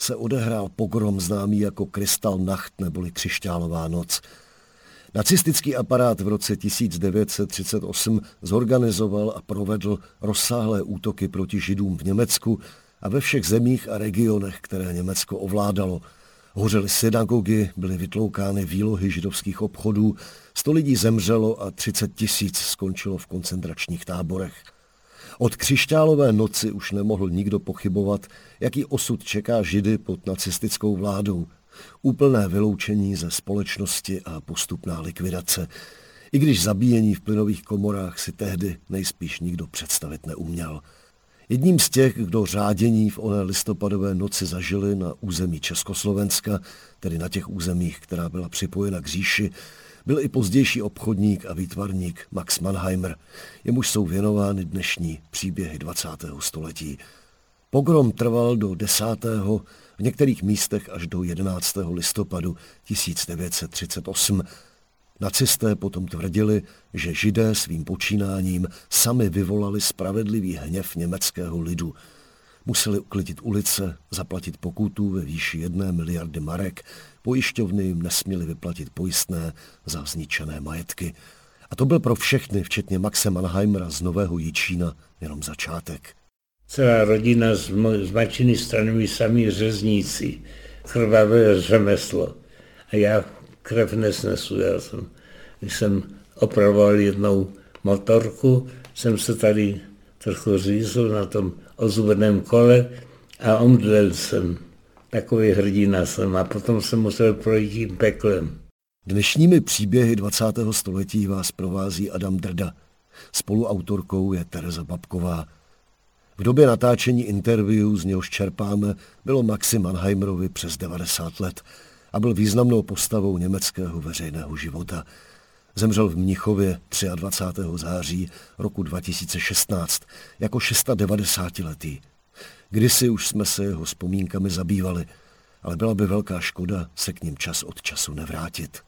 se odehrál pogrom známý jako Kristallnacht neboli Křišťálová noc. Nacistický aparát v roce 1938 zorganizoval a provedl rozsáhlé útoky proti Židům v Německu a ve všech zemích a regionech, které Německo ovládalo. Hořely synagogy, byly vytloukány výlohy židovských obchodů, 100 lidí zemřelo a 30 000 skončilo v koncentračních táborech. Od Křišťálové noci už nemohl nikdo pochybovat, jaký osud čeká Židy pod nacistickou vládou. Úplné vyloučení ze společnosti a postupná likvidace. I když zabíjení v plynových komorách si tehdy nejspíš nikdo představit neuměl. Jedním z těch, kdo řádění v oné listopadové noci zažili na území Československa, tedy na těch územích, která byla připojena k říši, byl i pozdější obchodník a výtvarník Max Mannheimer, jemuž jsou věnovány dnešní příběhy 20. století. Pogrom trval do 10., v některých místech až do 11. listopadu 1938. Nacisté potom tvrdili, že Židé svým počínáním sami vyvolali spravedlivý hněv německého lidu. Museli uklidit ulice, zaplatit pokutu ve výši 1 miliardy marek, pojišťovny jim nesměly vyplatit pojistné za zničené majetky. A to byl pro všechny, včetně Maxe Mannheimera z Nového Jičína, jenom začátek. Celá rodina z matčiny strany byli samí řezníci, krvavé řemeslo. A já krev nesnesu, když jsem opravoval jednou motorku, jsem se tady trochu řízl na tom ozubeném kole a omdlel jsem. Takový hrdina jsem a potom jsem musel projít tím peklem. Dnešními příběhy 20. století vás provází Adam Drda. Spoluautorkou je Tereza Babková. V době natáčení interview, z něhož čerpáme, bylo Maxi Mannheimerovi přes 90 let a byl významnou postavou německého veřejného života. Zemřel v Mnichově 23. září roku 2016 jako 96letý. Kdysi už jsme se jeho vzpomínkami zabývali, ale byla by velká škoda se k nim čas od času nevrátit.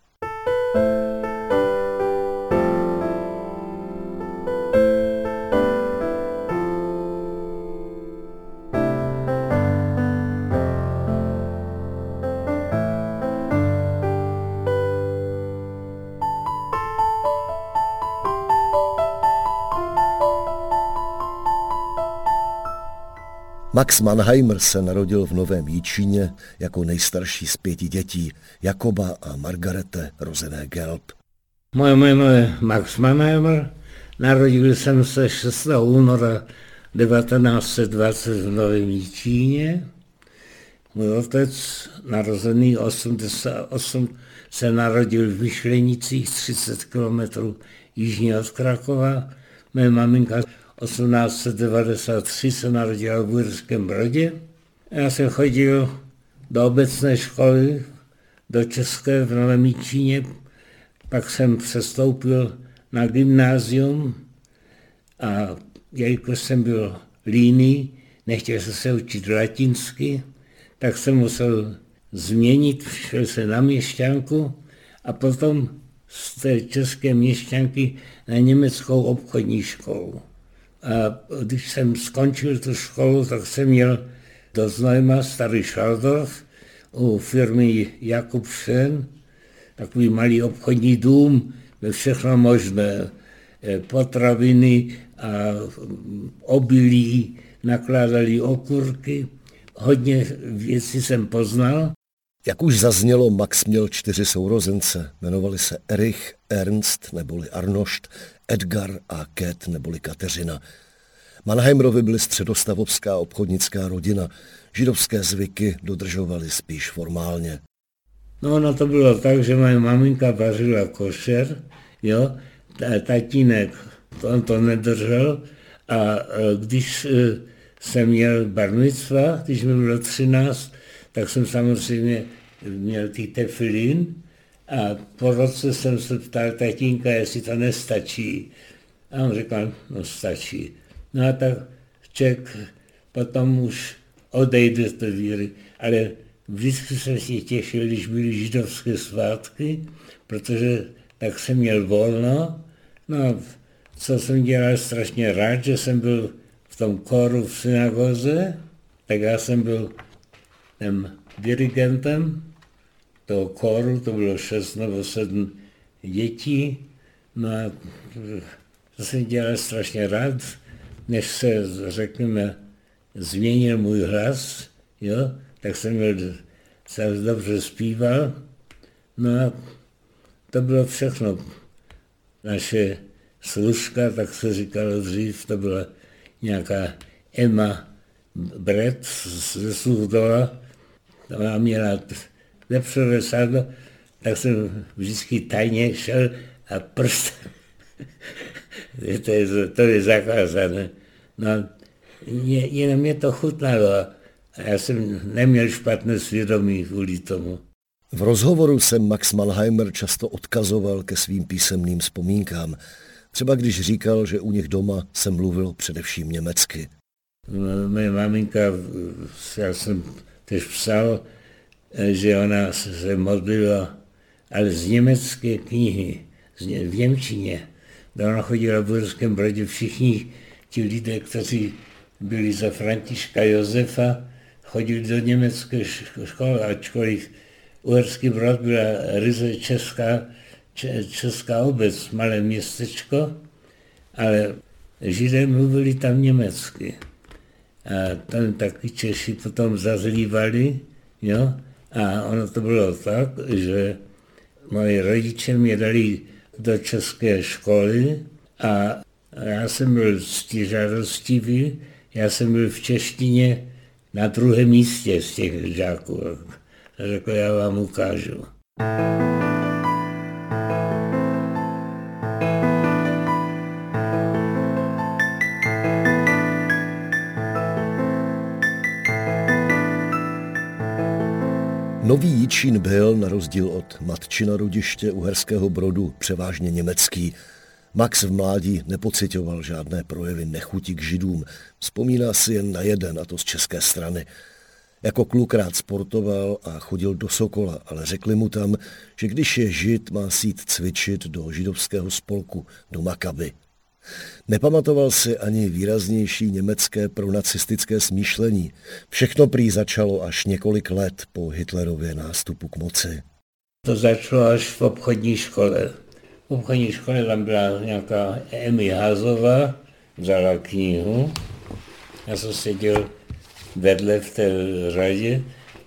Max Mannheimer se narodil v Novém Jičíně jako nejstarší z 5 dětí, Jakoba a Margarete Rosené Gelb. Moje jméno je Max Mannheimer, narodil jsem se 6. února 1920 v Novém Jičíně. Můj otec, narozený 88, se narodil v Myšlenicích, 30 km jižně od Krakova. Moje maminka 1893 se narodila v Uherském Brodě. Já jsem chodil do obecné školy, do české v Novém Jičíně, pak jsem přestoupil na gymnázium a jelikož jsem byl líný, nechtěl jsem se učit latinsky, tak jsem musel změnit, šel jsem na měšťanku a potom z té české měšťanky na německou obchodní školu. A když jsem skončil tu školu, tak jsem měl do Znojma starý Šaldorf u firmy Jakub Šen, takový malý obchodní dům, byl všechno možné, potraviny a obilí, nakládali okurky, hodně věcí jsem poznal. Jak už zaznělo, Max měl 4 sourozence, jmenovali se Erich, Ernst neboli Arnošt, Edgar a Ket neboli Kateřina. Mannheimerovi byly středostavovská obchodnická rodina. Židovské zvyky dodržovali spíš formálně. No ono to bylo tak, že moje maminka vařila košer, jo, tatínek, on to nedržel a když jsem měl bar micva, když mi bylo 13, tak jsem samozřejmě měl ty teflín a po roce jsem se ptal tatínka, jestli to nestačí. A on řekl, no stačí. No a tak Čech potom už odejde z té víry, ale vždycky jsem si těšil, když byly židovské svátky, protože tak jsem měl volno. No, co jsem dělal, strašně rád, že jsem byl v tom koru v synagoze, tak já jsem byl dirigentem toho koru, to bylo 6 nebo 7 dětí. No a to jsem dělal strašně rád, než se, řekněme, změnil můj hlas, jo, tak jsem měl, jsem dobře zpíval. No a to bylo všechno. Naše služka, tak se říkalo dřív, to byla nějaká Emma Brett ze Suchdola, ona měla lepší vesádlo, tak jsem vždycky tajně šel a prst. To je zakázané. No, jenom mě to chutnalo a já jsem neměl špatné svědomí kvůli tomu. V rozhovoru se Max Mannheimer často odkazoval ke svým písemným vzpomínkám. Třeba když říkal, že u nich doma se mluvilo především německy. Moje maminka, já jsem tež psal, že ona se modlila, ale z německé knihy, v němčině. Ona chodila v Uherském Brodě, všichni ti lidé, kteří byli za Františka Josefa, chodili do německé školy, ačkoliv Uherský Brod byla ryze česká obec, malé městečko, ale Židé mluvili tam německy. A tam taky Češi potom zazlívali, jo? A ono to bylo tak, že moji rodiče mě dali do české školy a já jsem byl ctižádostivý, já jsem byl v češtině na druhém místě z těch žáků. Řekl, já vám ukážu. Nový Jičín byl, na rozdíl od matčina rodiště Uherského Brodu, převážně německý. Max v mládí nepocitoval žádné projevy nechuti k Židům. Vzpomíná si jen na jeden, a to z české strany. Jako kluk rád sportoval a chodil do Sokola, ale řekli mu tam, že když je Žid, má si jít cvičit do židovského spolku, do Makaby. Nepamatoval si ani výraznější německé pronacistické smýšlení. Všechno prý začalo až několik let po Hitlerově nástupu k moci. To začalo až v obchodní škole. V obchodní škole tam byla nějaká Emi Hazová, vzala knihu. Já jsem seděl vedle v té řadě,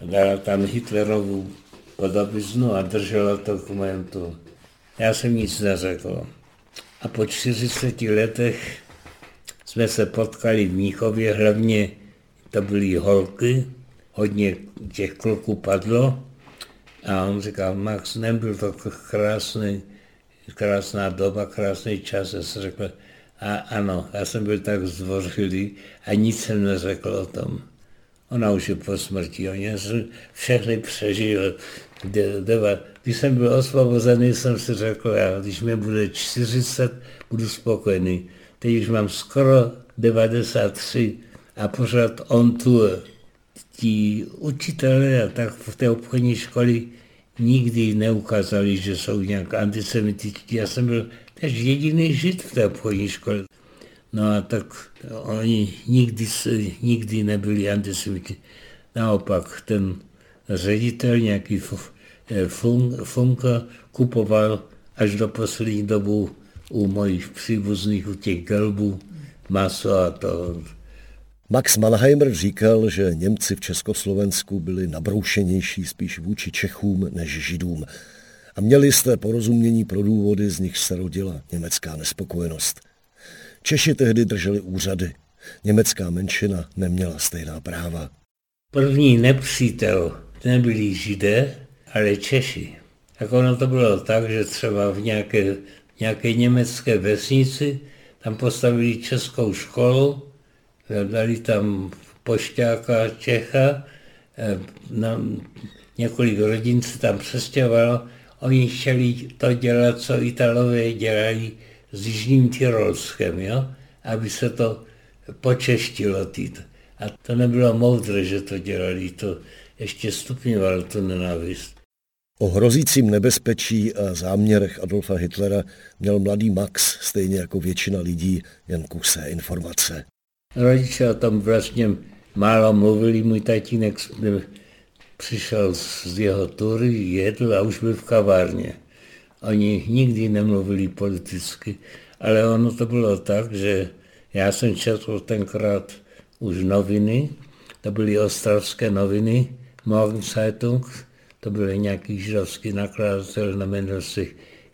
dala tam Hitlerovu podobiznu a držela to k momentu. Já jsem nic neřekl. A po 40 letech jsme se potkali v Mnichově, hlavně to byly holky, hodně těch kluků padlo. A on říkal, Max, nebyl to krásná doba, krásný čas. Já jsem řekl, a ano, já jsem byl tak zdvořilý a nic jsem neřekl o tom. Ona už je po smrti, já jsem všechny přežil. Když jsem byl osvobozený, jsem si řekl, já, když mě bude 40, budu spokojený. Teď už mám skoro 93 a pořád on tu. Ti učitelé a tak v té obchodní škole nikdy neukázali, že jsou nějak antisemitičtí. Já jsem byl tež jediný Žid v té obchodní škole. No a tak oni nikdy nebyli antisemiti. Naopak ten ředitel nějaký Funka kupoval až do poslední dobu u mojich příbuzných, u těch Gelbů, maso a to. Max Mannheimer říkal, že Němci v Československu byli nabroušenější spíš vůči Čechům než Židům. A měli jste porozumění pro důvody, z nich se rodila německá nespokojenost. Češi tehdy drželi úřady. Německá menšina neměla stejná práva. První nepřítel nebyli Židé, ale Češi. Tak ono to bylo tak, že třeba v nějaké německé vesnici tam postavili českou školu, dali tam pošťáka Čecha, několik rodin se tam přestěhovalo, oni chtěli to dělat, co Italové dělají s Jižním Tyrolskem, jo? Aby se to počeštilo. A to nebylo moudré, že to dělali, to ještě stupňovalo tu nenávist. O hrozícím nebezpečí a záměrech Adolfa Hitlera měl mladý Max, stejně jako většina lidí, jen kusé informace. Rodiče o tom vlastně málo mluvili, můj tatínek přišel z jeho tury, jedl a už byl v kavárně. Oni nikdy nemluvili politicky, ale ono to bylo tak, že já jsem četl tenkrát už noviny, to byly ostravské noviny, Morgenzeitung, to byl nějaký židovský nakladatel, jmenoval se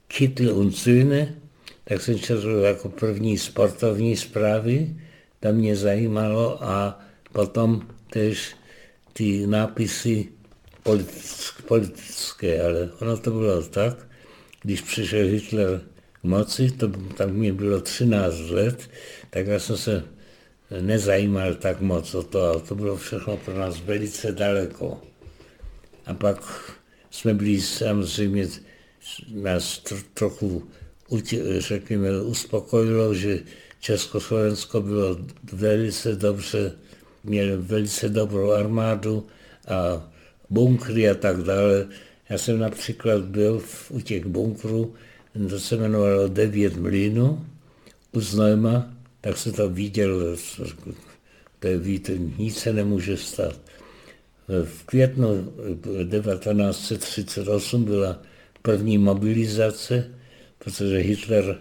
Kittel und Söhne, tak jsem četl jako první sportovní zprávy, to mě zajímalo a potom tež ty nápisy politické, ale ono to bylo tak, když přišel Hitler k moci, to tam mě bylo 13 let, tak já jsem se nezajímal tak moc o to a to bylo všechno pro nás velice daleko. A pak jsme byli samozřejmě, nás trochu, řekněme, uspokojilo, že Československo bylo velice dobře, měli velice dobrou armádu a bunkry a tak dále. Já jsem například byl u těch bunkrů, to se jmenovalo 9 mlínů u Znojma, tak se to viděl, to je víte, nic se nemůže stát. V květnu 1938 byla první mobilizace, protože Hitler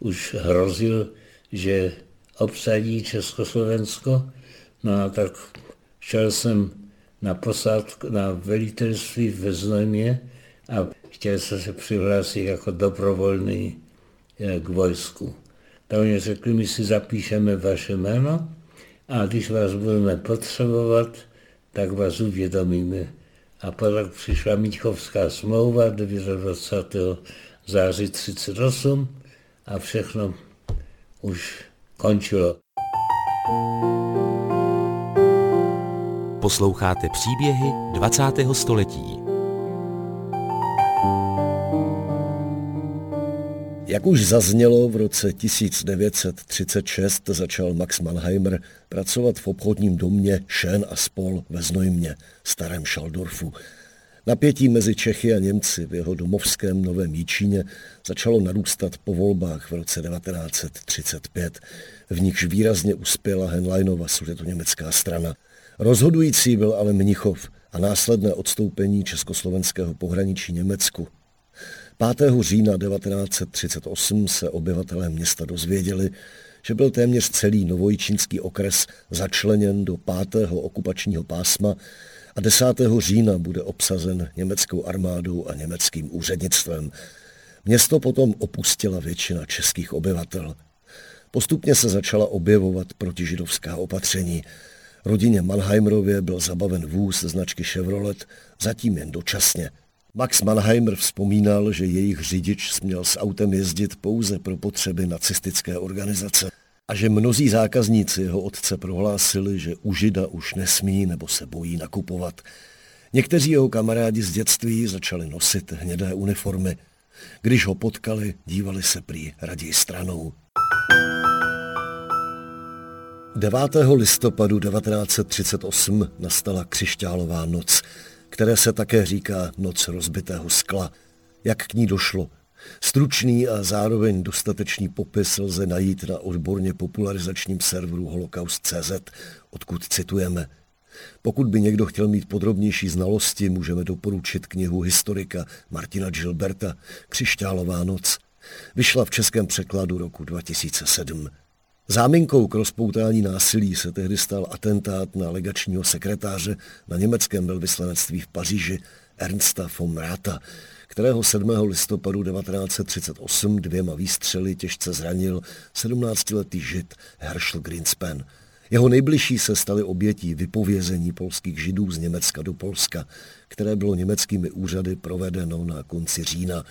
už hrozil, že obsadí Československo. No a tak šel jsem na posádku, na velitelství ve Znojmě a chtěl jsem se přihlásit jako dobrovolný k vojsku. Tak oni řekli, my si zapíšeme vaše jméno a když vás budeme potřebovat, tak vás uvědomíme. A pak přišla Mnichovská smlouva 29. září 1938 a všechno už končilo. Posloucháte příběhy 20. století. Jak už zaznělo, v roce 1936 začal Max Mannheimer pracovat v obchodním domě Schön a Spol ve Znojmě, starém Šaldorfu. Napětí mezi Čechy a Němci v jeho domovském Novém Jičíně začalo narůstat po volbách v roce 1935, v nichž výrazně uspěla Henleinova sudetoněmecká strana. Rozhodující byl ale Mnichov a následné odstoupení československého pohraničí Německu. 5. října 1938 se obyvatelé města dozvěděli, že byl téměř celý novojičínský okres začleněn do 5. okupačního pásma a 10. října bude obsazen německou armádou a německým úřednictvem. Město potom opustila většina českých obyvatel. Postupně se začala objevovat protižidovská opatření. Rodině Mannheimerově byl zabaven vůz značky Chevrolet, zatím jen dočasně. Max Mannheimer vzpomínal, že jejich řidič směl s autem jezdit pouze pro potřeby nacistické organizace a že mnozí zákazníci jeho otce prohlásili, že u Žida už nesmí nebo se bojí nakupovat. Někteří jeho kamarádi z dětství začali nosit hnědé uniformy. Když ho potkali, dívali se prý raději stranou. 9. listopadu 1938 nastala Křišťálová noc, které se také říká noc rozbitého skla. Jak k ní došlo? Stručný a zároveň dostatečný popis lze najít na odborně popularizačním serveru Holocaust.cz, odkud citujeme. Pokud by někdo chtěl mít podrobnější znalosti, můžeme doporučit knihu historika Martina Gilberta Křišťálová noc. Vyšla v českém překladu roku 2007. Záminkou k rozpoutání násilí se tehdy stal atentát na legačního sekretáře na německém velvyslanectví v Paříži Ernsta von Rata, kterého 7. listopadu 1938 dvěma výstřely těžce zranil 17-letý žid Herschel Grynszpan. Jeho nejbližší se staly obětí vypovězení polských židů z Německa do Polska, které bylo německými úřady provedeno na konci října.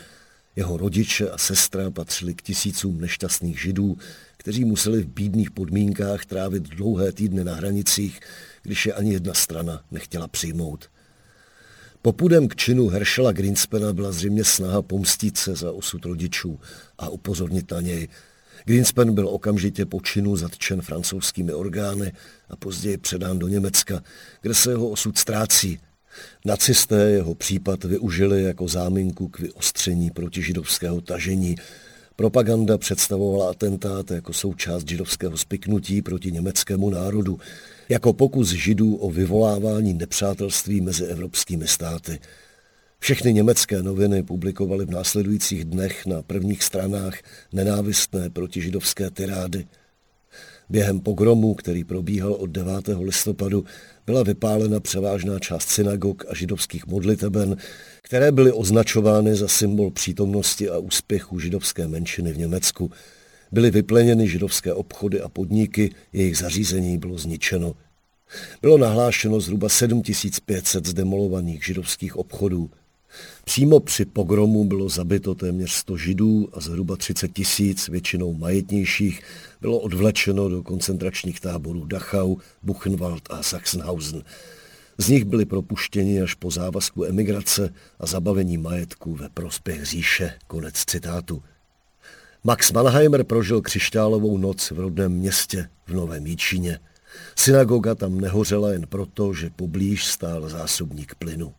Jeho rodiče a sestra patřili k tisícům nešťastných židů, kteří museli v bídných podmínkách trávit dlouhé týdny na hranicích, když je ani jedna strana nechtěla přijmout. Popudem k činu Herschela Grynszpana byla zřejmě snaha pomstit se za osud rodičů a upozornit na něj. Grynszpan byl okamžitě po činu zatčen francouzskými orgány a později předán do Německa, kde se jeho osud ztrácí. Nacisté jeho případ využili jako záminku k vyostření protižidovského tažení. Propaganda představovala atentát jako součást židovského spiknutí proti německému národu, jako pokus židů o vyvolávání nepřátelství mezi evropskými státy. Všechny německé noviny publikovaly v následujících dnech na prvních stranách nenávistné protižidovské tirády. Během pogromu, který probíhal od 9. listopadu, byla vypálena převážná část synagog a židovských modliteben, které byly označovány za symbol přítomnosti a úspěchu židovské menšiny v Německu. Byly vypleněny židovské obchody a podniky, jejich zařízení bylo zničeno. Bylo nahlášeno zhruba 7500 zdemolovaných židovských obchodů. Přímo při pogromu bylo zabito téměř 100 židů a zhruba 30 000, většinou majetnějších, bylo odvlečeno do koncentračních táborů Dachau, Buchenwald a Sachsenhausen. Z nich byli propuštěni až po závazku emigrace a zabavení majetku ve prospěch říše. Konec citátu. Max Mannheimer prožil Křišťálovou noc v rodném městě v Novém Jičíně. Synagoga tam nehořela jen proto, že poblíž stál zásobník plynu.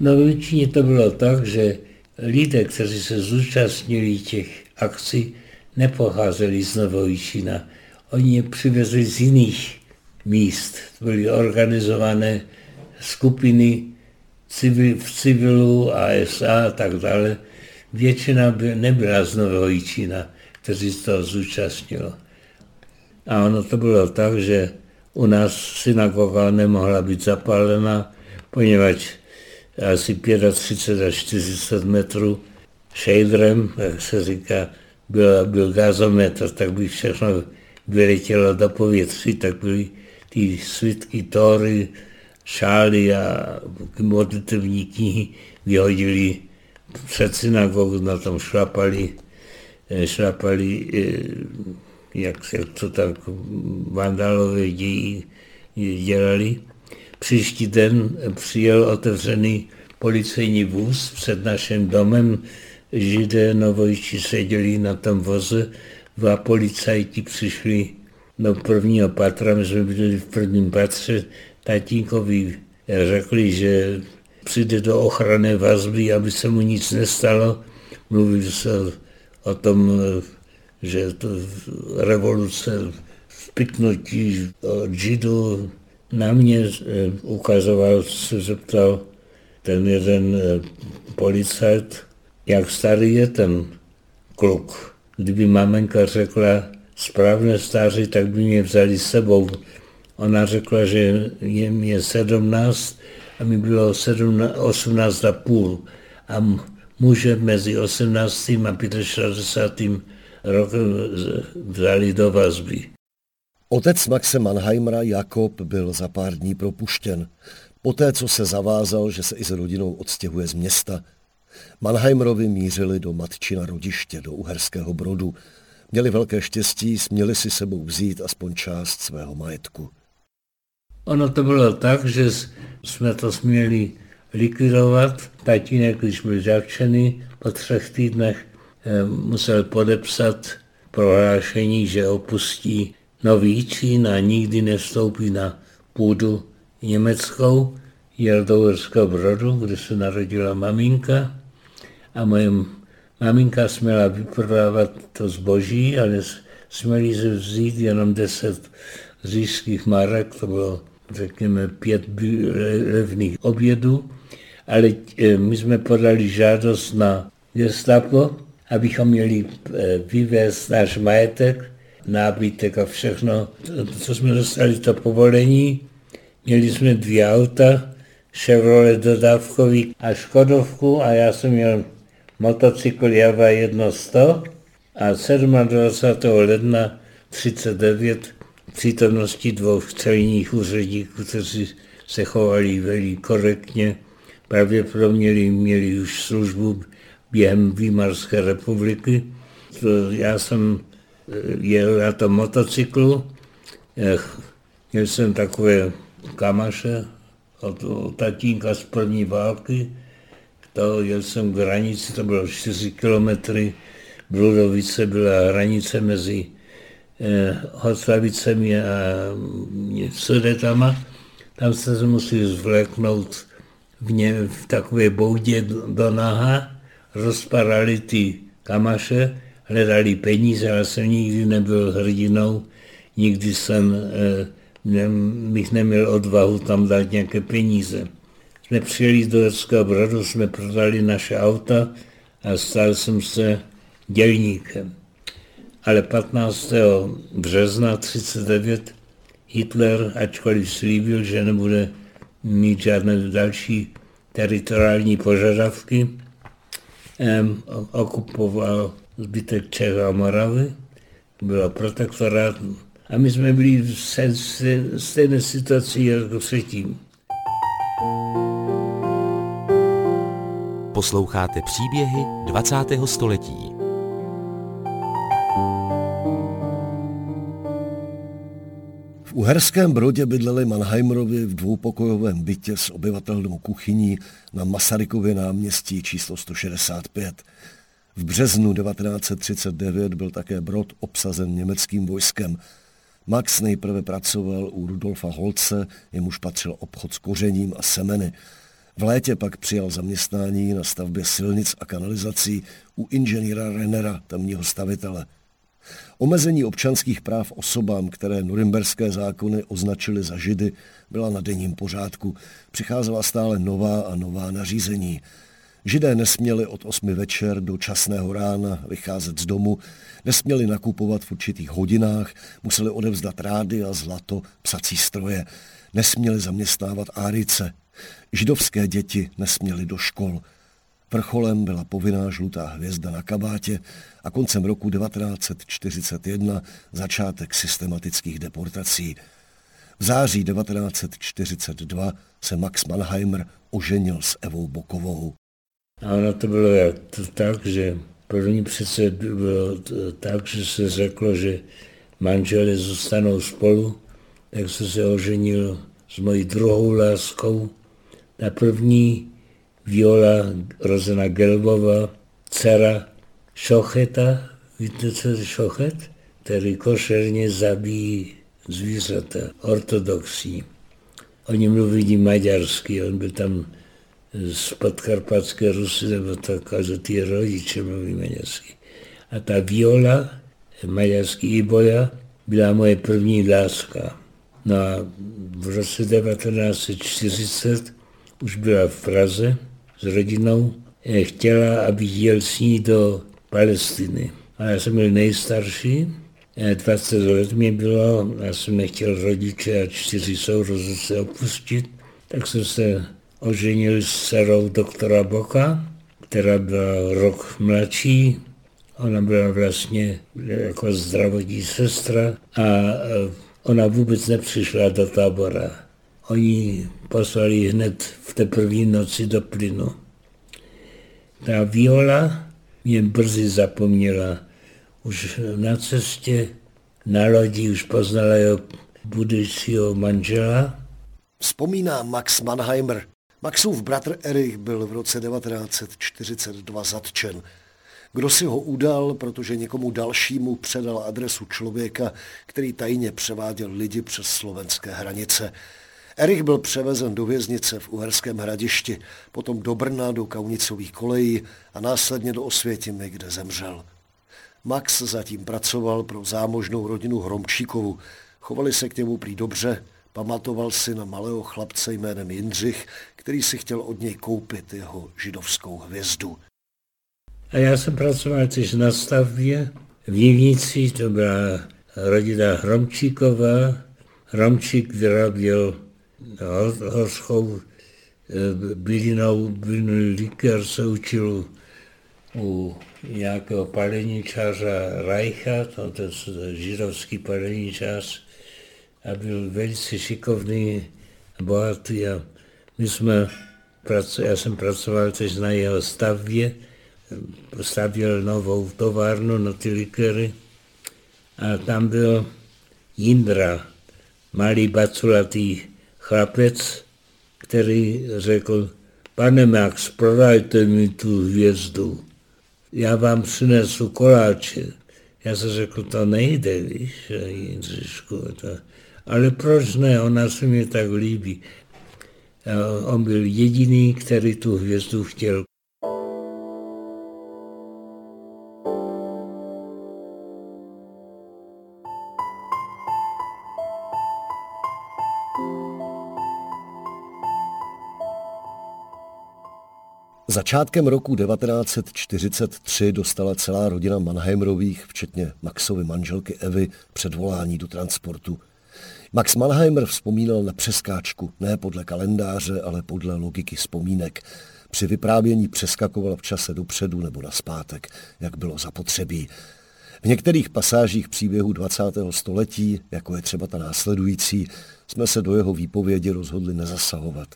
Na většině to bylo tak, že lidé, kteří se zúčastnili těch akcí, nepocházeli z Nového Jičína. Oni je přivezli z jiných míst. Byly organizované skupiny v civilu, ASA a tak dále. Většina nebyla z Nového Jičína, kteří se toho zúčastnilo. A ono to bylo tak, že u nás synagoga nemohla být zapálena, poněvadž asi 35 až 40 metrů šejdrem, jak se říká, byl gazometr, tak by všechno vyletělo do povětří, tak byly ty svitky, tory, šály a modlitevní knihy vyhodili před synagogu, na tom šlapali jak to tak vandalové ději dělali. Příští den přijel otevřený policejní vůz před naším domem. Židé Novojčí seděli na tom voze. Dva policajti přišli do prvního patra, my jsme byli v prvním patře. Tatínkovi řekli, že přijde do ochranné vazby, aby se mu nic nestalo. Mluvil se o tom, že to revoluce, spiknutí od židů. Na mě ukazoval, se zeptal ten jeden policajt, jak starý je ten kluk. Kdyby maminka řekla správně starý, tak by mě vzali s sebou. Ona řekla, že mi je 17 a mi bylo 18,5 a muže mezi 18. a 65. rokem vzali do vazby. Otec Maxe Mannheimera Jakob byl za pár dní propuštěn, poté co se zavázal, že se i s rodinou odstěhuje z města. Mannheimerovi mířili do matčina rodiště, do Uherského Brodu. Měli velké štěstí, směli si sebou vzít aspoň část svého majetku. Ono to bylo tak, že jsme to směli likvidovat. Tatínek, když byl zavčený, po 3 týdnech musel podepsat prohlášení, že opustí Nový Jičín a nikdy nevstoupí na půdu německou. Jel do Uherského Brodu, kde se narodila maminka a moje maminka směla vyprodávat to zboží, ale směli se vzít jenom 10 říšských marek, to bylo řekněme 5 levných obědů, ale my jsme podali žádost na gestapo, abychom měli vyvést náš majetek, nábytek a všechno, co jsme dostali to povolení. Měli jsme 2 auta, Chevrolet dodávkový a Škodovku a já jsem měl motocykl Java 110 a 27. ledna 1939 v přítomnosti 2 celních úředníků, kteří se chovali velmi korektně, pravděpodobně měli už službu během Výmarské republiky. Já jsem jel na tom motocyklu, měl jsem takové kamaše od tatínka z první války. Jel jsem k hranici, to bylo 4 kilometry. Bludovice byla hranice mezi Hotlavicemi a Sudetama. Tam se museli zvléknout v takové boudě do naha, rozparali ty kamaše, hledali peníze, ale jsem nikdy nebyl hrdinou, nikdy jsem bych neměl odvahu tam dát nějaké peníze. Jsme přijeli do Uherského Brodu, jsme prodali naše auta a stal jsem se dělníkem. Ale 15. března 1939 Hitler, ačkoliv slíbil, že nebude mít žádné další teritoriální požadavky, okupoval zbytek Čech a Moravy, byl protektorát a my jsme byli v stejné situaci jako předtím. Posloucháte příběhy 20. století. V Uherském Brodě bydleli Mannheimerovi v dvoupokojovém bytě s obyvatelnou kuchyní na Masarykově náměstí číslo 165. V březnu 1939 byl také Brod obsazen německým vojskem. Max nejprve pracoval u Rudolfa Holce, jemuž patřil obchod s kořením a semeny. V létě pak přijal zaměstnání na stavbě silnic a kanalizací u inženýra Rennera, tamního stavitele. Omezení občanských práv osobám, které norimberské zákony označily za židy, byla na denním pořádku. Přicházela stále nová a nová nařízení. Židé nesměli od 8 večer do časného rána vycházet z domu, nesměli nakupovat v určitých hodinách, museli odevzdat rády a zlato, psací stroje, nesměli zaměstnávat árice. Židovské děti nesměly do škol. Vrcholem byla povinná žlutá hvězda na kabátě a koncem roku 1941 začátek systematických deportací. V září 1942 se Max Mannheimer oženil s Evou Bokovou. A ono to bylo tak, že první přece bylo tak, že se řeklo, že manželé zůstanou spolu, tak jsem se oženil s mojí druhou láskou. Ta první Viola Rozena Gelbová, dcera šocheta, víte, co je šochet? Který košerně zabíjí zvířata, ortodoxní. Oni mluví maďarsky, on byl tam z podkarpatské Rusy, nebo tak, ale ty rodiče mluví maďarsky. A ta Viola, maďarský Iboja, byla moje první láska. No a v roce 1940 už byla v Praze s rodinou, chtěla, aby jel s ní do Palestiny. A já jsem byl nejstarší, 20 let mě bylo, já jsem nechtěl rodiče a 4 sourozence opustit, tak jsem se oženil s dcerou doktora Boka, která byla rok mladší. Ona byla vlastně jako zdravotní sestra a ona vůbec nepřišla do tábora. Oni poslali hned v té první noci do plynu. Ta Viola mě brzy zapomněla. Už na cestě, na lodi, už poznala jeho budoucího manžela. Vzpomíná Max Mannheimer. Maxův bratr Erich byl v roce 1942 zatčen. Kdo si ho udal, protože někomu dalšímu předal adresu člověka, který tajně převáděl lidi přes slovenské hranice. Erich byl převezen do věznice v Uherském Hradišti, potom do Brna, do kaunicových kolejí a následně do Osvětimi, kde zemřel. Max zatím pracoval pro zámožnou rodinu Hromčíkovu. Chovali se k němu prý dobře, pamatoval si na malého chlapce jménem Jindřich, který si chtěl od něj koupit jeho židovskou hvězdu. A já jsem pracoval tež na stavbě v Jivnici, to byla rodina Hromčíková. Hromčík vyráběl horskou bylinný likér, se učil u nějakého paleničáře Reicha, to je židovský paleničář, a byl velice šikovný a bohatý. A já jsem pracoval tež na jeho stavbě, postavil novou továrnu na ty likery a tam byl Jindra, malý baculatý chlapec, který řekl: pane Max, prodajte mi tu hvězdu, já vám přinesu koláče. Já jsem řekl, to nejde, víš, Jindřišku, to... ale proč ne, ona se mi tak líbí. On byl jediný, který tu hvězdu chtěl. Začátkem roku 1943 dostala celá rodina Mannheimerových, včetně Maxovy manželky Evy, předvolání do transportu. Max Mannheimer vzpomínal na přeskáčku, ne podle kalendáře, ale podle logiky vzpomínek. Při vyprávění přeskakoval v čase dopředu nebo nazpátek, jak bylo zapotřebí. V některých pasážích příběhu 20. století, jako je třeba ta následující, jsme se do jeho výpovědi rozhodli nezasahovat.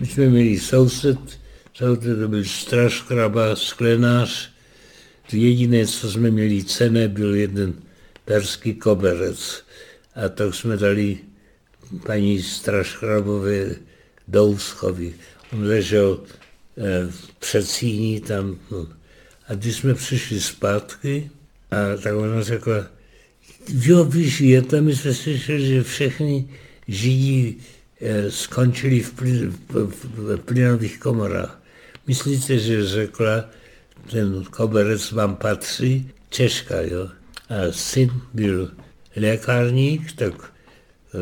My jsme měli soused, to byl straškraba, sklenář. Jediné, co jsme měli cené, byl jeden perský koberec. A to jsme dali paní straškrabové do Úschovy. On ležel v Přecíní tam. No. A když jsme přišli zpátky, a tak ona řekla: jo, víš, je to, my jsme slyšeli, že všichni Židi skončili v plynových komorách. Myslíte, že řekla, ten koberec vám patří? Češka, jo. A syn byl lékárník, tak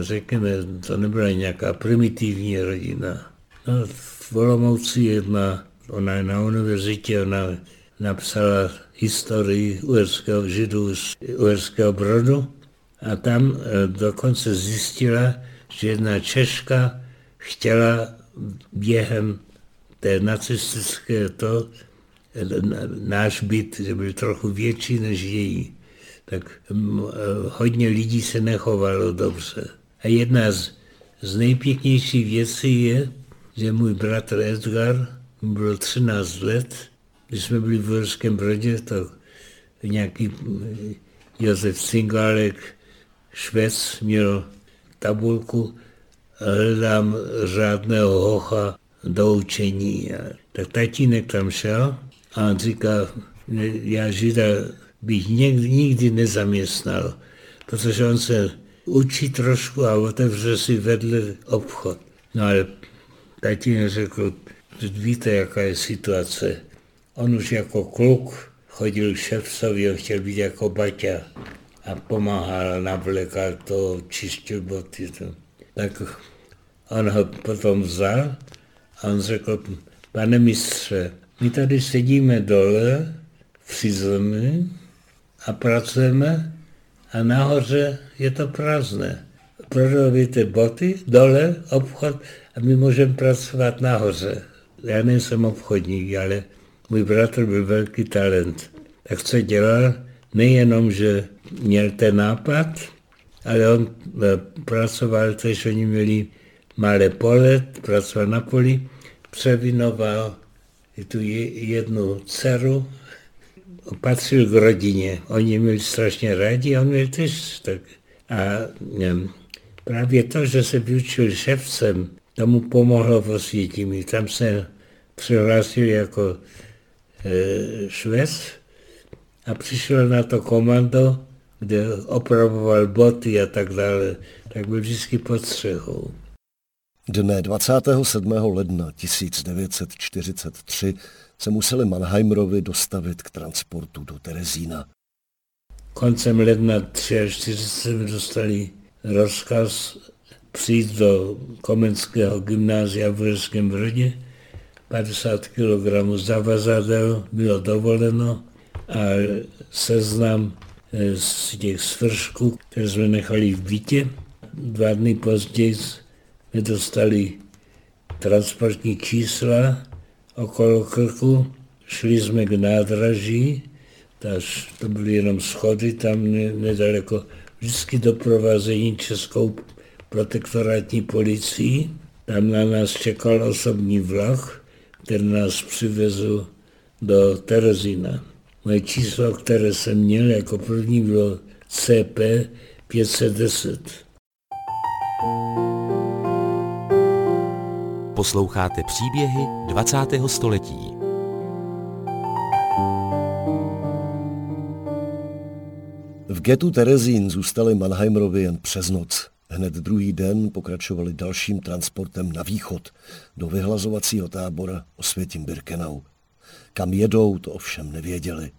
řekněme, to nebyla nějaká primitivní rodina. No, v Olomouci jedna, ona je na univerzitě, ona napsala historii uherského židů z Uherského Brodu a tam dokonce zjistila, že jedna Češka chtěla během té nacistické to náš byt, že byl trochu větší než její. Tak hodně lidí se nechovalo dobře. A jedna z nejpěknějších věcí je, že můj bratr Edgar, mu bylo 13 let, když jsme byli v Uherském Brodě, to nějaký Josef Cingálek, Švec, měl tabulku: hledám řádného hocha do učení. Tak tatínek tam šel a on říká: já Žida bych nikdy nezaměstnal, protože on se učí trošku a otevře si vedle obchod. No ale tatínek řekl: víte, jaká je situace. On už jako kluk chodil k šefcovi, on chtěl být jako Baťa a pomáhal, navlekal to, čistil boty. Tak on ho potom vzal a on řekl: pane mistře, my tady sedíme dole při zemi a pracujeme a nahoře je to prázdné. Prodáváte boty, dole obchod a my můžeme pracovat nahoře. Já nejsem obchodník, ale můj bratr byl velký talent. Tak co dělal? Nejenom, že měl ten nápad, ale on pracoval, když oni měli malé pole, pracoval na poli, převinoval tu jednu dceru, patřil k rodině. Oni měli strašně rádi, on měl tež tak. A právě to, že se vyučil ševcem, tomu pomohlo v Osvětimi. Tam se přihlásil jako švec a přišel na to komando, kde opravoval boty a tak dále, tak byl vždycky pod střechou. Dne 27. ledna 1943 se museli Mannheimerovi dostavit k transportu do Terezína. Koncem ledna 1943 dostali rozkaz přijít do Komenského gymnázia v Uherském Brodě. 50 kg zavazadel bylo dovoleno a seznam z těch svršků, které jsme nechali v bytě. 2 dny později jsme dostali transportní čísla okolo krku, šli jsme k nádraží, to byly jenom schody tam nedaleko, vždycky doprovázení českou protektorátní policií. Tam na nás čekal osobní vlak, který nás přivezl do Terezína. Moje číslo, které jsem měl jako první, bylo CP 510. Posloucháte příběhy 20. století. V getu Terezín zůstali Mannheimerovi jen přes noc. Hned druhý den pokračovali dalším transportem na východ do vyhlazovacího tábora Osvětim Birkenau. Kam jedou, to ovšem nevěděli.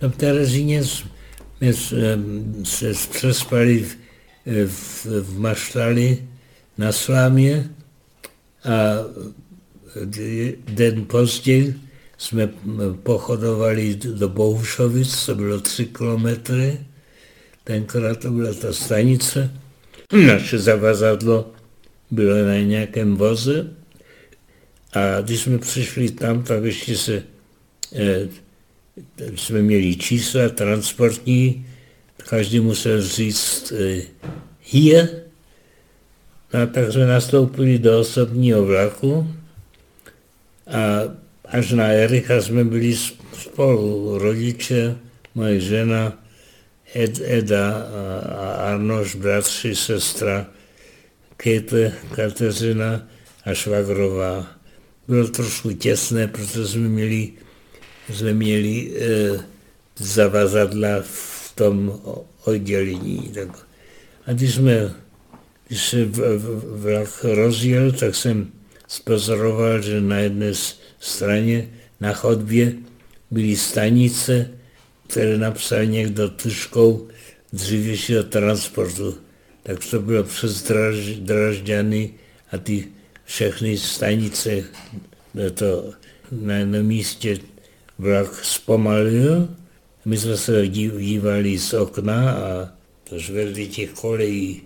V Terezíně jsme se přespali v maštali na slámě a den později jsme pochodovali do Bohušovic, to bylo 3 kilometry, tenkrát to byla ta stanice. Naše zavazadlo bylo na nějakém voze a když jsme přišli tam, tak ještě jsme měli čísla transportní, každý musel říct hier, a tak jsme nastoupili do osobního vlaku a až na Ericha jsme byli spolu, rodiče, moje žena, Eda a Arnoš, bratři, sestra, Kate, Kateřina a švagrová. Bylo trošku těsné, protože jsme měli zavazadla v tom oddělení. Tak. A když se vlak rozjel, tak jsem spozoroval, že na jedné straně na chodbě byly stanice, které napsal někdo tužkou dřívějšího transportu. Tak to bylo přes Dražďany a ty všechny stanice to na jednom místě vlak zpomalil. My jsme se dívali z okna a tož vedle těch kolejí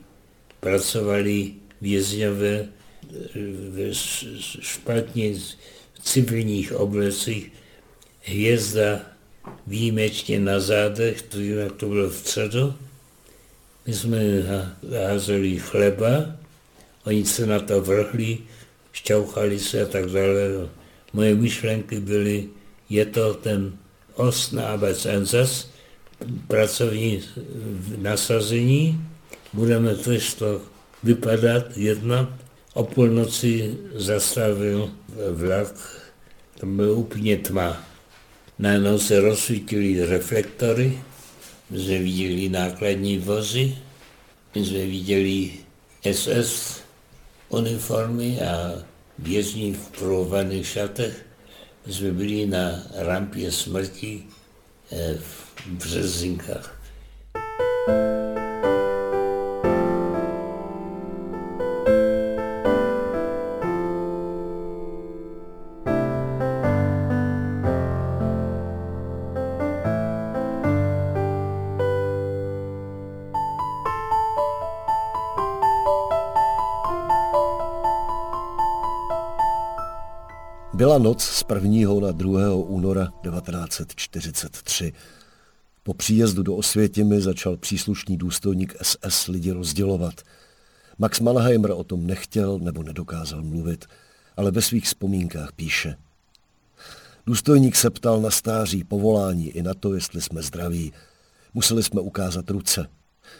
pracovali vězňové ve špatně civilních oblecích, hvězda výjimečně na zádech, to jinak to bylo vpředu. My jsme házeli chleba, oni se na to vrhli, šťouchali se a tak dále. Moje myšlenky byly, je to ten Ostnarbeitseinsatz, pracovní nasazení, budeme tož to vypadat, jednat. O půlnoci zastavil vlak, tam byla úplně tma. Najednou se rozsvítily reflektory, my jsme viděli nákladní vozy, my jsme viděli SS uniformy a vězni v pruhovaných šatech. My jsme byli na rampě smrti v Březinkách. Byla noc z 1. na 2. února 1943. Po příjezdu do Osvětimi začal příslušný důstojník SS lidi rozdělovat. Max Mannheimer o tom nechtěl nebo nedokázal mluvit, ale ve svých vzpomínkách píše. Důstojník se ptal na stáří, povolání i na to, jestli jsme zdraví. Museli jsme ukázat ruce.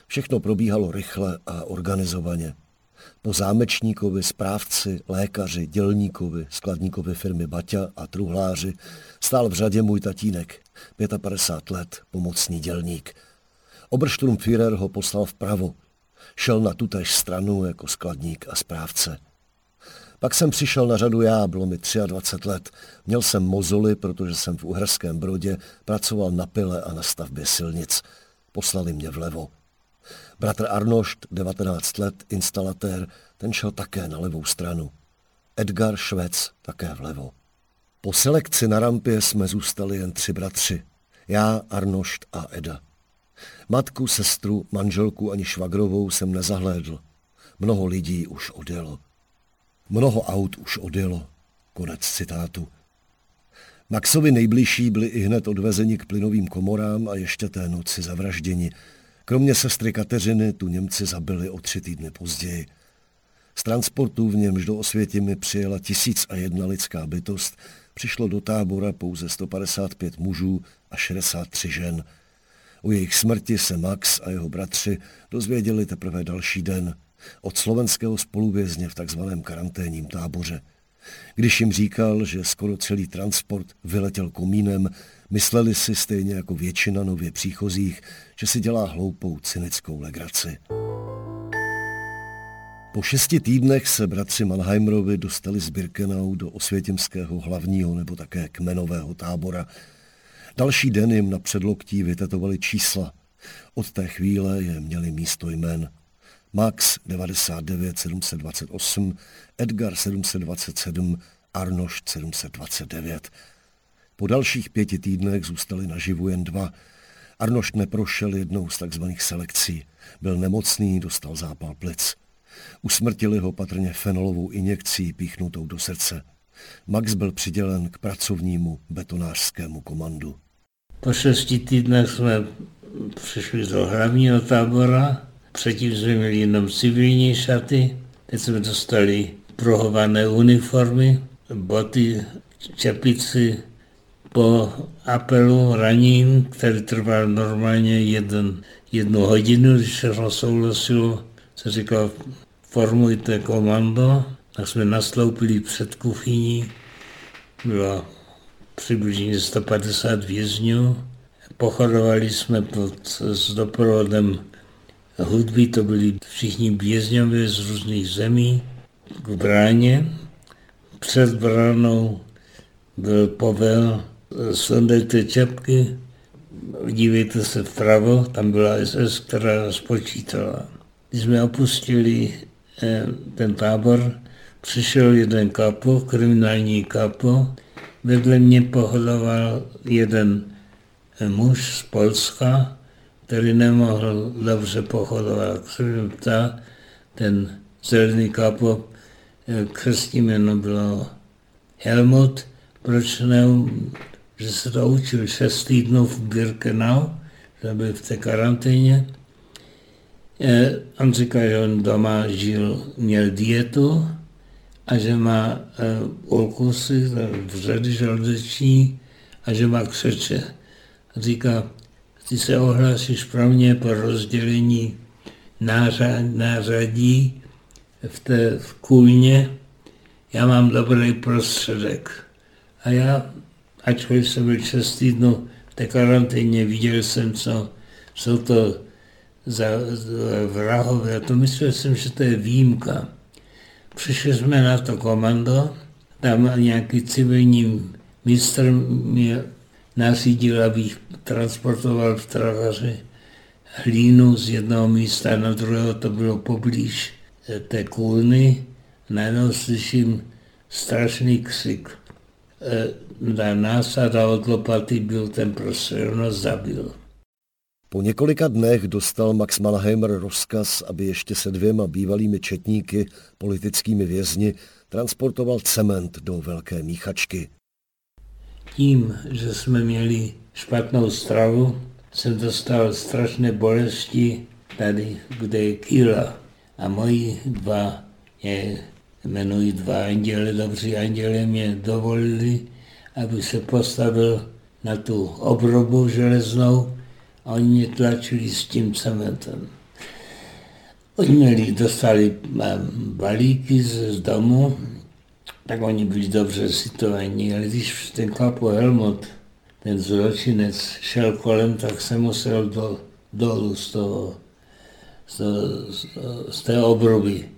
Všechno probíhalo rychle a organizovaně. Po zámečníkovi, správci, lékaři, dělníkovi, skladníkovi firmy Baťa a truhláři stál v řadě můj tatínek, 55 let, pomocný dělník. Obersturmführer ho poslal vpravo. Šel na tutéž stranu jako skladník a správce. Pak jsem přišel na řadu já, bylo mi 23 let. Měl jsem mozoli, protože jsem v Uherském Brodě pracoval na pile a na stavbě silnic. Poslali mě vlevo. Bratr Arnošt, 19 let, instalatér, ten šel také na levou stranu. Edgar Švec také vlevo. Po selekci na rampě jsme zůstali jen 3 bratři. Já, Arnošt a Eda. Matku, sestru, manželku ani švagrovou jsem nezahlédl. Mnoho lidí už odjelo. Mnoho aut už odjelo. Konec citátu. Maxovi nejbližší byli ihned odvezeni k plynovým komorám a ještě té noci zavražděni. Kromě sestry Kateřiny tu Němci zabili o 3 týdny později. Z transportu, v němž do Osvětimi přijela 1001 lidská bytost, přišlo do tábora pouze 155 mužů a 63 žen. O jejich smrti se Max a jeho bratři dozvěděli teprve další den, od slovenského spoluvězně v takzvaném karanténním táboře. Když jim říkal, že skoro celý transport vyletěl komínem, mysleli si stejně jako většina nově příchozích, že si dělá hloupou cynickou legraci. Po 6 týdnech se bratři Mannheimerovi dostali z Birkenau do osvětimského hlavního nebo také kmenového tábora. Další den jim na předloktí vytetovali čísla. Od té chvíle je měli místo jmén. Max 99 728, Edgar 727, Arnošt 729. Po dalších 5 týdnech zůstali naživu jen 2. Arnošt neprošel jednou z takzvaných selekcí. Byl nemocný, dostal zápal plic. Usmrtili ho patrně fenolovou injekcí píchnutou do srdce. Max byl přidělen k pracovnímu betonářskému komandu. Po 6 týdnech jsme přišli do hlavního tábora. Předtím jsme měli jenom civilní šaty. Teď jsme dostali pruhované uniformy, boty, čepici. Po apelu raním, který trval normálně jednu hodinu, když se rozsouhlasilo, se říkalo, formujte komando, tak jsme nastoupili před kuchyní, bylo přibližně 150 vězňů, pochodovali jsme s doprovodem hudby, to byli všichni vězňové z různých zemí, k bráně, před bránou byl povel, sundejte čepky, dívejte se vpravo, tam byla SS, která nás počítala. Když jsme opustili ten tábor, přišel jeden kapo, kriminální kapo, vedle mě pohodoval jeden muž z Polska, který nemohl dobře pohodovat. Ten zelený kapo, křestní jméno bylo Helmut, proč ne, že se to učil 6 týdnů v Birkenau, že byl v té karanténě. On říkal, že on doma žil, měl dietu a že má ulkusy, vředy žaldeční a že má křeče. Říká, ty se ohlásíš pro mě po rozdělení nářadí v kůlně, já mám dobrý prostředek. A já, ačkoliv jsem byl 6 týdnů v té karanténě, viděl jsem, co jsou to za vrahové. A to myslel jsem, že to je výjimka. Přišli jsme na to komando, tam nějaký civilní mistr mě nařídil, abych transportoval v travaři hlínu z jednoho místa na druhého, to bylo poblíž té kůlny. Najednou slyším strašný křik. Na násada od lopaty byl ten prostřelno zabil. Po několika dnech dostal Max Mannheimer rozkaz, aby ještě se 2 bývalými četníky, politickými vězni, transportoval cement do velké míchačky. Tím, že jsme měli špatnou stravu, jsem dostal strašné bolesti tady, kde je kýla. A moji 2 jmenují 2 anděle, dobří anděle mě dovolili, aby se postavil na tu obrobu železnou a oni mě tlačili s tím cementem. Oni dostali balíky z domu, tak oni byli dobře situovaní, ale když ten kapo Helmut, ten zločinec, šel kolem, tak se musel dolů z té obroby.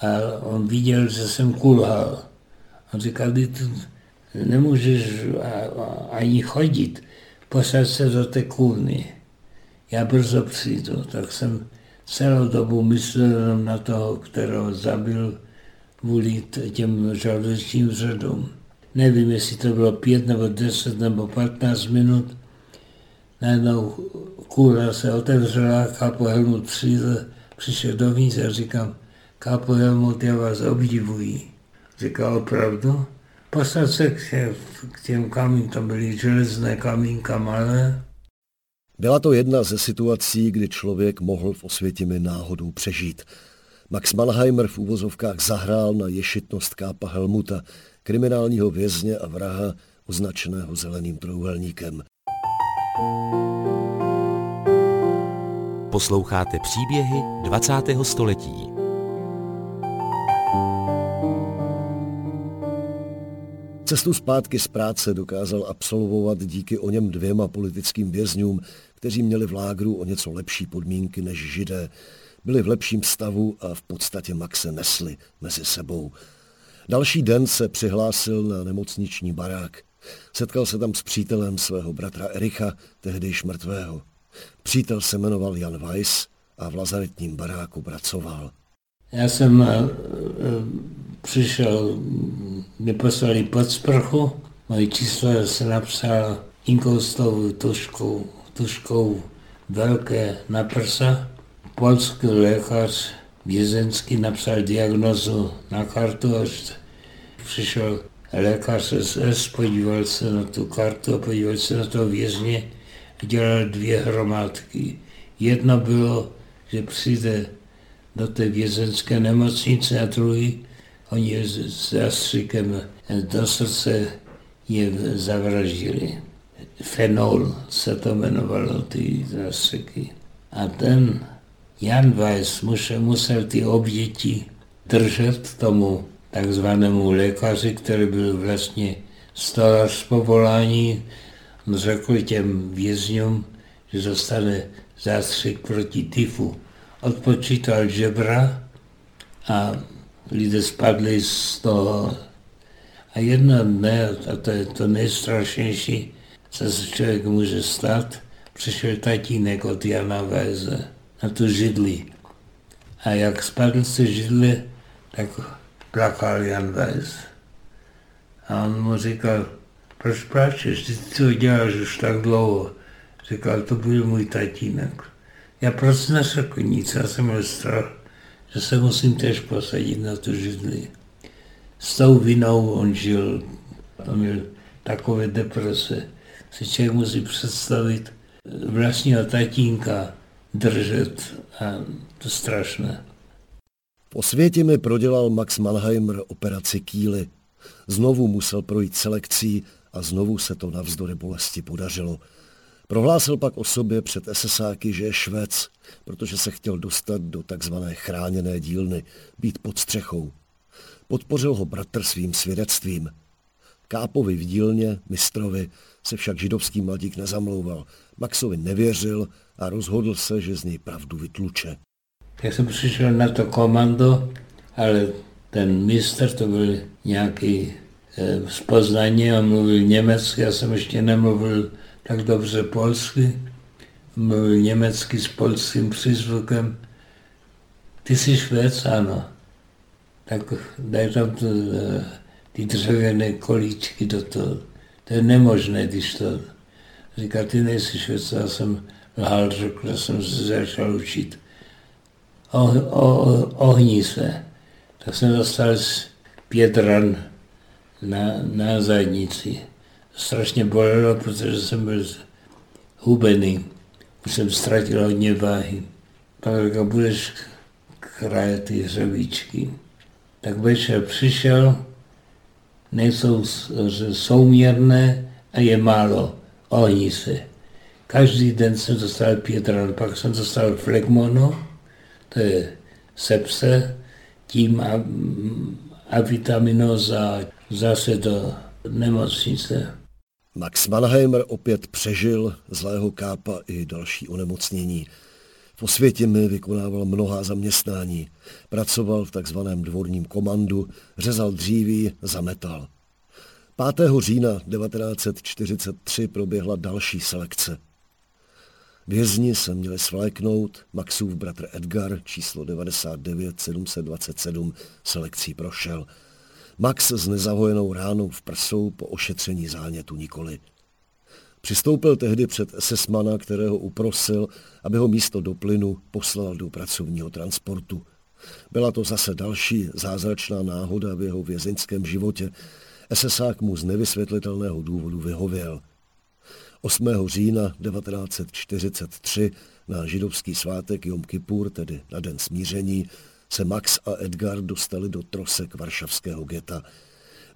A on viděl, že jsem kulhal. On říkal, ty nemůžeš ani chodit, posaď se do té kůlny. Já brzo přijdu. Tak jsem celou dobu myslel na toho, kterého zabil vůli těm žaludečním vředům. Nevím, jestli to bylo 5 nebo 10 nebo 15 minut. Najednou kůla se otevřela, kapo Helmut přišel dovnitř a říkám, kapo Helmut, já vás obdivuji. Říkal, opravdu? Postav se k těm kamín, to byly železné kamínka malé. Byla to jedna ze situací, kdy člověk mohl v Osvětimi náhodou přežít. Max Mannheimer v uvozovkách zahrál na ješitnost kápa Helmuta, kriminálního vězně a vraha označeného zeleným trouhelníkem. Posloucháte příběhy 20. století. Cestu zpátky z práce dokázal absolvovat díky o něm dvěma politickým vězňům, kteří měli v lágru o něco lepší podmínky než Židé. Byli v lepším stavu a v podstatě Maxe nesli mezi sebou. Další den se přihlásil na nemocniční barák. Setkal se tam s přítelem svého bratra Ericha, tehdy již mrtvého. Přítel se jmenoval Jan Weiss a v lazaretním baráku pracoval. Já jsem přišel, mě poslali pod sprchu, moje číslo se napsal inkoustovou tužkou velké na prsa. Polský lékař vězenský napsal diagnózu na kartu, až přišel lékař SS, podíval se na tu kartu a podíval se na toho vězně a dělal dvě hromádky. Jedno bylo, že přijde do té vězenské nemocnice a druhý, oni je s zástřikem do srdce je zavraždili. Fenol se to jmenovalo, ty zástřiky. A ten Jan Weiss musel ty oběti držet tomu takzvanému lékaři, který byl vlastně stolař z povolání. On řekl těm vězňům, že dostane zástřik proti tyfu. Odpočítal žebra a lidé spadli z toho. A jedno dne, a to je to nejstrašnější, co se člověk může stát, přišel tatínek od Jana Weisse na tu židli. A jak spadl z té židle, tak plakal Jan Weiss. A on mu říkal, proč plačeš, ty co děláš už tak dlouho? Říkal, to byl můj tatínek. Já prostě neřekl nic, já jsem měl strach, že se musím tež posadit na tu židli. S tou vinou on žil, on měl takové deprese. Si člověk musí představit vlastního tatínka držet a to je strašné. V Osvětimi prodělal Max Mannheimer operaci kýly. Znovu musel projít selekcí a znovu se to navzdory bolesti podařilo. Prohlásil pak o sobě před SSáky, že je Švéd, protože se chtěl dostat do takzvané chráněné dílny, být pod střechou. Podpořil ho bratr svým svědectvím. Kápovi v dílně, mistrovi, se však židovský mladík nezamlouval. Maxovi nevěřil a rozhodl se, že z něj pravdu vytluče. Já jsem přišel na to komando, ale ten mistr, to byl nějaký z Poznaně, on mluvil německy, já jsem ještě nemluvil tak dobře polsky, mluvil německy s polským přízvukem. Ty jsi Švéd, ano. Tak daj tam to, ty dřevěné kolíčky do toho. To je nemožné, když to... Říkal, ty nejsi Švéd, já jsem lhal, řekl, já jsem se začal učit. Ohni se. Tak jsem dostal 5 ran na zadnici. Strašně bolelo, protože jsem byl hubený. Už jsem ztratil hodně váhy. Pak říkal, budeš krajet ty hřebíčky. Tak večer přišel, nejsou souměrné a je málo. Ohni se. Každý den jsem dostal 5 ran, pak jsem dostal flegmonu, to je sepse, tím avitaminoza zase do nemocnice. Max Mannheimer opět přežil zlého kápa i další onemocnění. V Osvětimi vykonával mnohá zaměstnání. Pracoval v takzvaném dvorním komandu, řezal dříví, zametal. 5. října 1943 proběhla další selekce. Vězni se měli svléknout, Maxův bratr Edgar, číslo 99 727, selekcí prošel. Max s nezahojenou ránou v prsou po ošetření zánětu nikoli. Přistoupil tehdy před SS-mana, kterého uprosil, aby ho místo do plynu poslal do pracovního transportu. Byla to zase další zázračná náhoda v jeho vězeňském životě. SSák mu z nevysvětlitelného důvodu vyhověl. 8. října 1943 na židovský svátek Jom Kippur, tedy na den smíření, se Max a Edgar dostali do trosek varšavského geta.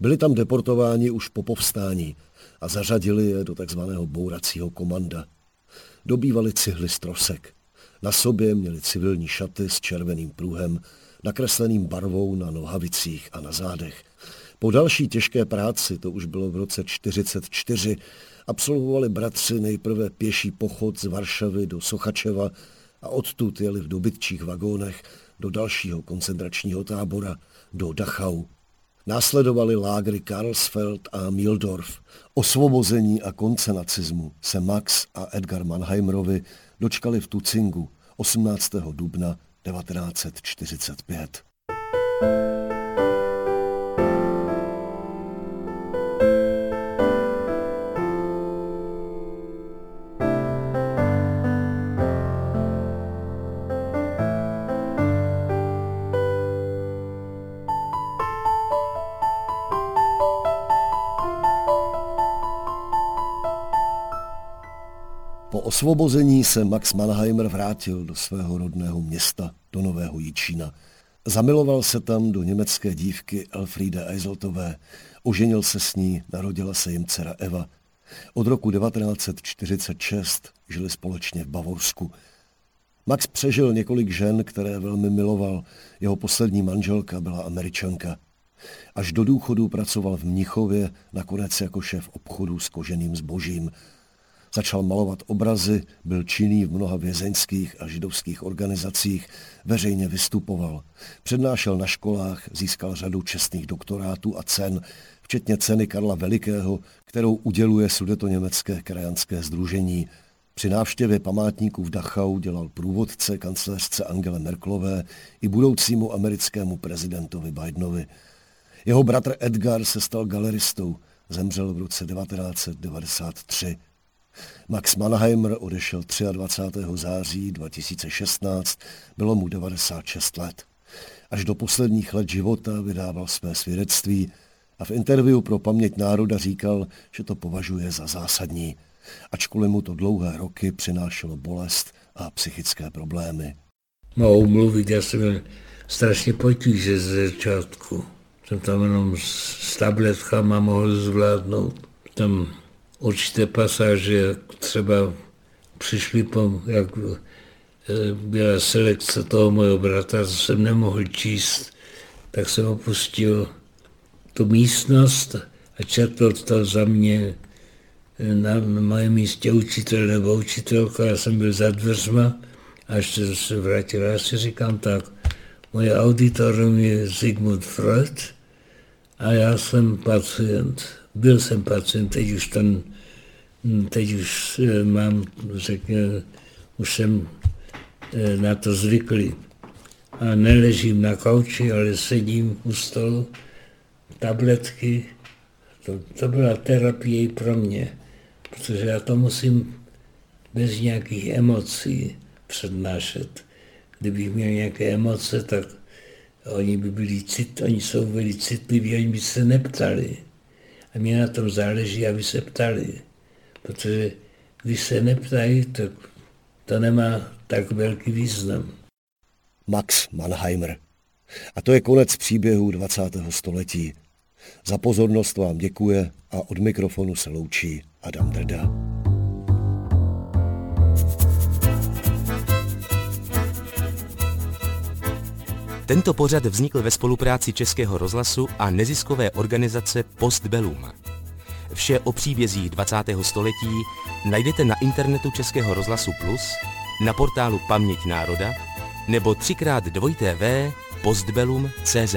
Byli tam deportováni už po povstání a zařadili je do takzvaného bouracího komanda. Dobývali cihly z trosek. Na sobě měli civilní šaty s červeným pruhem, nakresleným barvou na nohavicích a na zádech. Po další těžké práci, to už bylo v roce 1944, absolvovali bratři nejprve pěší pochod z Varšavy do Sochačeva a odtud jeli v dobytčích vagónech do dalšího koncentračního tábora, do Dachau. Následovali lágry Karlsfeld a Mildorf. Osvobození a konce nacismu se Max a Edgar Mannheimerovi dočkali v Tucingu 18. dubna 1945. Osvobození se Max Mannheimer vrátil do svého rodného města, do Nového Jičína. Zamiloval se tam do německé dívky Elfriede Eiseltové. Oženil se s ní, narodila se jim dcera Eva. Od roku 1946 žili společně v Bavorsku. Max přežil několik žen, které velmi miloval. Jeho poslední manželka byla Američanka. Až do důchodu pracoval v Mnichově, nakonec jako šéf obchodu s koženým zbožím. Začal malovat obrazy, byl činný v mnoha vězeňských a židovských organizacích, veřejně vystupoval. Přednášel na školách, získal řadu čestných doktorátů a cen, včetně ceny Karla Velikého, kterou uděluje Sudetoněmecké krajanské sdružení. Při návštěvě památníků v Dachau dělal průvodce kancléřce Angele Merkelové i budoucímu americkému prezidentovi Bidenovi. Jeho bratr Edgar se stal galeristou, zemřel v roce 1993. Max Mannheimer odešel 23. září 2016, bylo mu 96 let. Až do posledních let života vydával své svědectví a v interview pro Paměť národa říkal, že to považuje za zásadní, ačkoliv mu to dlouhé roky přinášelo bolest a psychické problémy. Mohu mluvit, já jsem měl strašně potíže ze začátku. Jsem tam jenom s tabletkama mohl zvládnout. Tam určité pasáže třeba přišli po, jak byla selekce toho mojho bratra, co jsem nemohl číst, tak jsem opustil tu místnost a četl to za mě na mém místě učitel nebo učitelka, já jsem byl za dveřma a ještě se vrátil. Já si říkám tak, moje auditorium je Sigmund Freud a já jsem pacient. Byl jsem pacient, teď už mám, řekněme, už jsem na to zvyklý. A neležím na kauči, ale sedím u stolu, tabletky. To byla terapie i pro mě, protože já to musím bez nějakých emocí přednášet. Kdybych měl nějaké emoce, tak oni jsou byli citliví, oni by se neptali. A mě na tom záleží, aby se ptali, protože když se neptají, tak to nemá tak velký význam. Max Mannheimer. A to je konec příběhů 20. století. Za pozornost vám děkuje a od mikrofonu se loučí Adam Drda. Tento pořad vznikl ve spolupráci Českého rozhlasu a neziskové organizace Postbellum. Vše o příbězích 20. století najdete na internetu Českého rozhlasu Plus, na portálu Paměť národa nebo 3x2tv postbellum.cz.